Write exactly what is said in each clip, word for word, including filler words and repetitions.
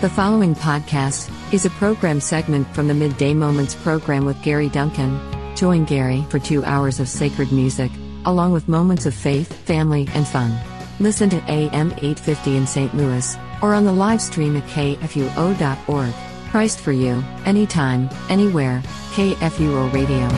The following podcast is a program segment from the Midday Moments program with Gary Duncan. Join Gary for two hours of sacred music, along with moments of faith, family, and fun. Listen to A M eight fifty in Saint Louis, or on the live stream at K F U O dot org. Christ for you, anytime, anywhere, K F U O Radio.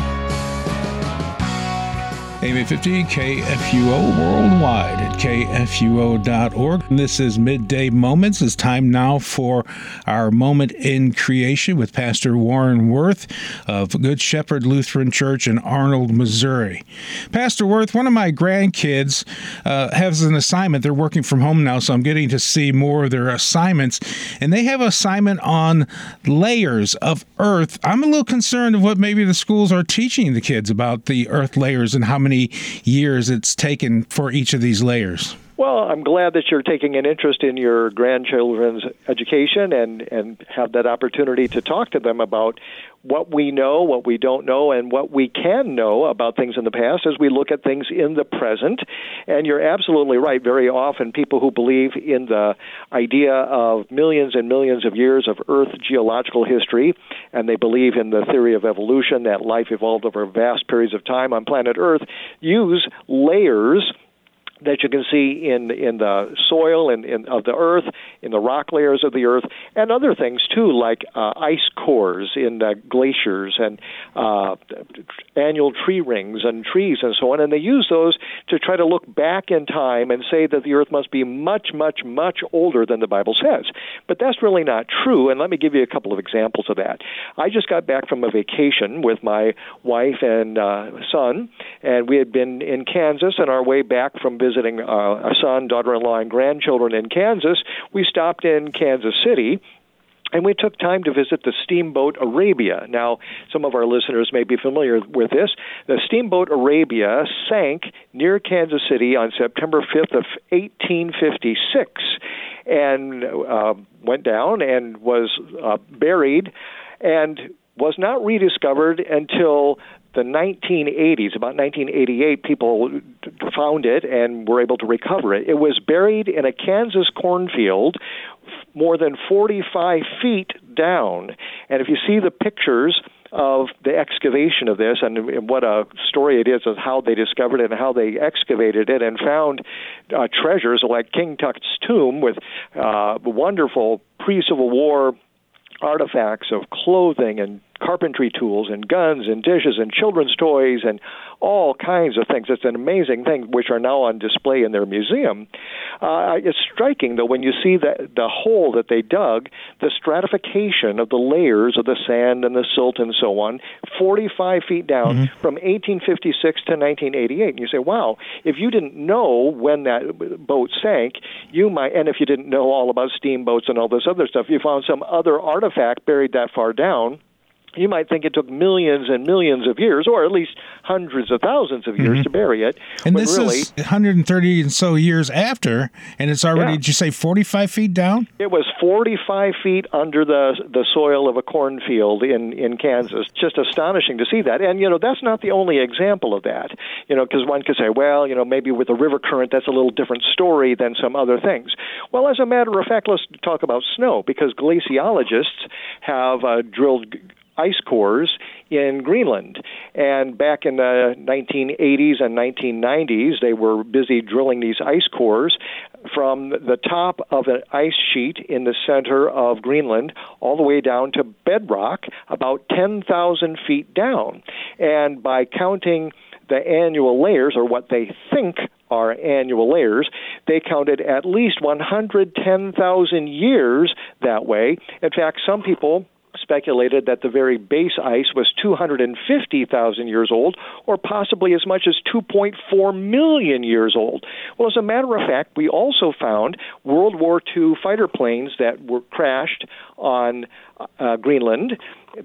A M eight fifty, K F U O worldwide at K F U O dot org. This is Midday Moments. It's time now for our Moment in Creation with Pastor Warren Woerth of Good Shepherd Lutheran Church in Arnold, Missouri. Pastor Woerth, one of my grandkids uh, has an assignment. They're working from home now, so I'm getting to see more of their assignments. And they have an assignment on layers of earth. I'm a little concerned of what maybe the schools are teaching the kids about the earth layers and how many years it's taken for each of these layers. Well, I'm glad that you're taking an interest in your grandchildren's education and, and have that opportunity to talk to them about what we know, what we don't know, and what we can know about things in the past as we look at things in the present. And you're absolutely right. Very often people who believe in the idea of millions and millions of years of Earth geological history, and they believe in the theory of evolution, that life evolved over vast periods of time on planet Earth, use layers that you can see in in the soil and in, in, of the earth, in the rock layers of the earth, and other things too, like uh, ice cores in uh, glaciers and uh, annual tree rings and trees and so on. And they use those to try to look back in time and say that the earth must be much, much, much older than the Bible says. But that's really not true, and let me give you a couple of examples of that. I just got back from a vacation with my wife and uh, son, and we had been in Kansas on our way back from visiting visiting uh, a son, daughter-in-law, and grandchildren in Kansas. We stopped in Kansas City, and we took time to visit the Steamboat Arabia. Now, some of our listeners may be familiar with this. The Steamboat Arabia sank near Kansas City on September fifth of eighteen fifty-six, and uh, went down and was uh, buried, and was not rediscovered until the nineteen eighties, about nineteen eighty-eight, people found it and were able to recover it. It was buried in a Kansas cornfield more than forty-five feet down. And if you see the pictures of the excavation of this, and what a story it is of how they discovered it and how they excavated it and found uh, treasures like King Tut's tomb with uh, wonderful pre-Civil War artifacts of clothing and carpentry tools and guns and dishes and children's toys and all kinds of things. It's an amazing thing, which are now on display in their museum. Uh, it's striking, though, when you see the, the hole that they dug, the stratification of the layers of the sand and the silt and so on, forty-five feet down, mm-hmm. from eighteen fifty-six to nineteen eighty-eight. And you say, wow, if you didn't know when that boat sank, you might, and if you didn't know all about steamboats and all this other stuff, you found some other artifact buried that far down, you might think it took millions and millions of years, or at least hundreds of thousands of years, mm-hmm. to bury it. And this really, is one hundred thirty and so years after, and it's already, yeah. did you say forty-five feet down? It was forty-five feet under the the soil of a cornfield in, in Kansas. Just astonishing to see that. And, you know, that's not the only example of that, you know, because one could say, well, you know, maybe with a river current, that's a little different story than some other things. Well, as a matter of fact, let's talk about snow, because glaciologists have uh, drilled ice cores in Greenland. And back in the nineteen eighties and nineteen nineties, they were busy drilling these ice cores from the top of an ice sheet in the center of Greenland all the way down to bedrock, about ten thousand feet down. And by counting the annual layers, or what they think are annual layers, they counted at least one hundred ten thousand years that way. In fact, some people speculated that the very base ice was two hundred fifty thousand years old, or possibly as much as two point four million years old. Well, as a matter of fact, we also found World War Two fighter planes that were crashed on uh, Greenland,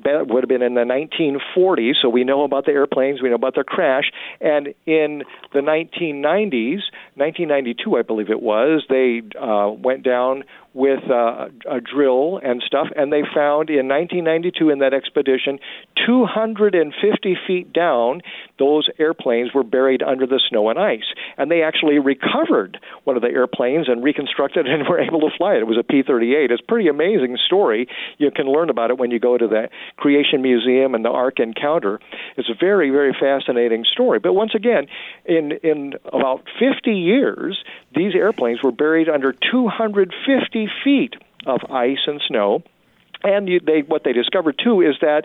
That would have been in the nineteen forties, so we know about the airplanes, we know about their crash, and in the nineteen nineties, nineteen ninety-two, I believe it was, they uh, went down with uh, a drill and stuff, and they found in nineteen ninety-two in that expedition, two hundred fifty feet down, those airplanes were buried under the snow and ice. And they actually recovered one of the airplanes and reconstructed and were able to fly it. It was a P thirty-eight. It's a pretty amazing story. You can learn about it when you go to the Creation Museum and the Ark Encounter. It's a very, very fascinating story. But once again, in, in about fifty years, these airplanes were buried under two hundred fifty feet of ice and snow. And you, they, what they discovered, too, is that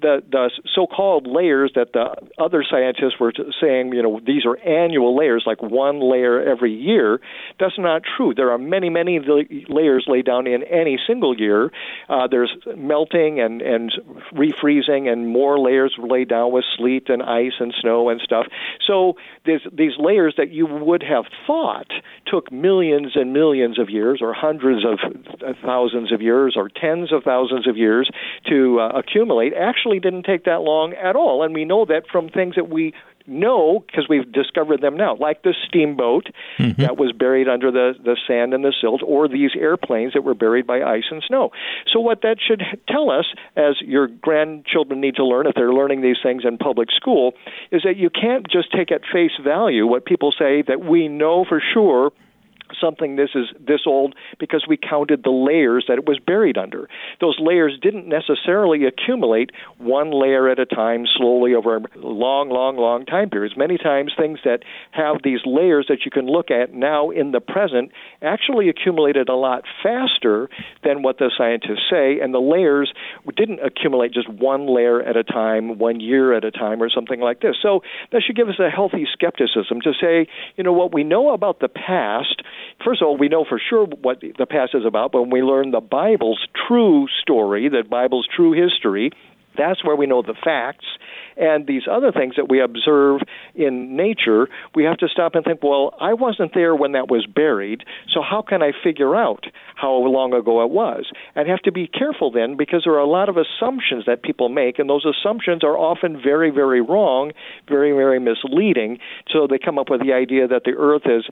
the, the so-called layers that the other scientists were saying, you know, these are annual layers, like one layer every year, that's not true. There are many, many layers laid down in any single year. Uh, there's melting and, and refreezing, and more layers laid down with sleet and ice and snow and stuff. So these layers that you would have thought took millions and millions of years or hundreds of thousands of years or tens of thousands thousands of years to uh, accumulate actually didn't take that long at all. And we know that from things that we know because we've discovered them now, like the steamboat mm-hmm. that was buried under the, the sand and the silt, or these airplanes that were buried by ice and snow. So what that should tell us, as your grandchildren need to learn if they're learning these things in public school, is that you can't just take at face value what people say that we know for sure something this is this old because we counted the layers that it was buried under. Those layers didn't necessarily accumulate one layer at a time slowly over long, long, long time periods. Many times things that have these layers that you can look at now in the present actually accumulated a lot faster than what the scientists say, and the layers didn't accumulate just one layer at a time, one year at a time, or something like this. So that should give us a healthy skepticism to say, you know, what we know about the past. First of all, we know for sure what the past is about, but when we learn the Bible's true story, the Bible's true history, that's where we know the facts. And these other things that we observe in nature, we have to stop and think, well, I wasn't there when that was buried, so how can I figure out how long ago it was? And have to be careful then, because there are a lot of assumptions that people make, and those assumptions are often very, very wrong, very, very misleading. So they come up with the idea that the earth is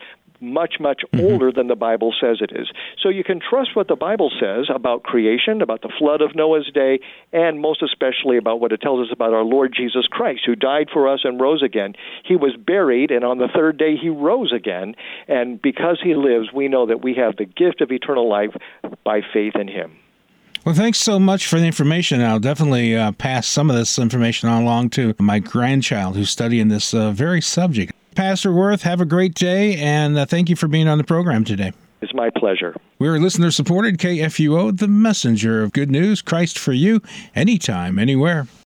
much, much older than the Bible says it is. So you can trust what the Bible says about creation, about the flood of Noah's day, and most especially about what it tells us about our Lord Jesus Christ, who died for us and rose again. He was buried, and on the third day he rose again. And because he lives, we know that we have the gift of eternal life by faith in him. Well, thanks so much for the information. I'll definitely uh, pass some of this information on along to my grandchild who's studying this uh, very subject. Pastor Woerth, have a great day, and uh, thank you for being on the program today. It's my pleasure. We're listener-supported K F U O, the messenger of good news, Christ for you, anytime, anywhere.